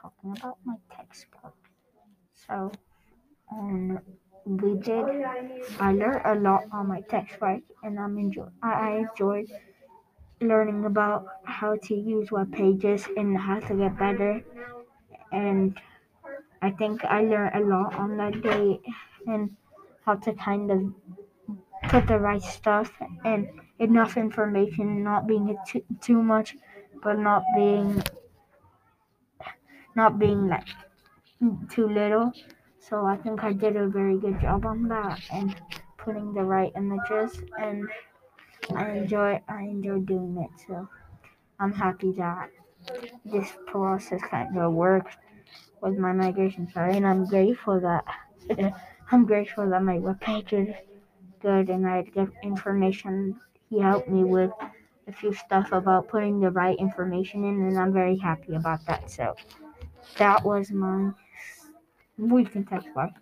talking about my textbook. So, I learned a lot on my textbook, and I enjoyed learning about how to use web pages and how to get better. And I think I learned a lot on that day and how to kind of put the right stuff and enough information, not being too much, but not being like too little. So I think I did a very good job on that and putting the right images, and I enjoy doing it. So I'm happy that this process kind of worked with my migration story, and I'm grateful that my web page is good and I get information. He helped me with a few stuff about putting the right information in, and I'm very happy about that. So that was my week in textbook.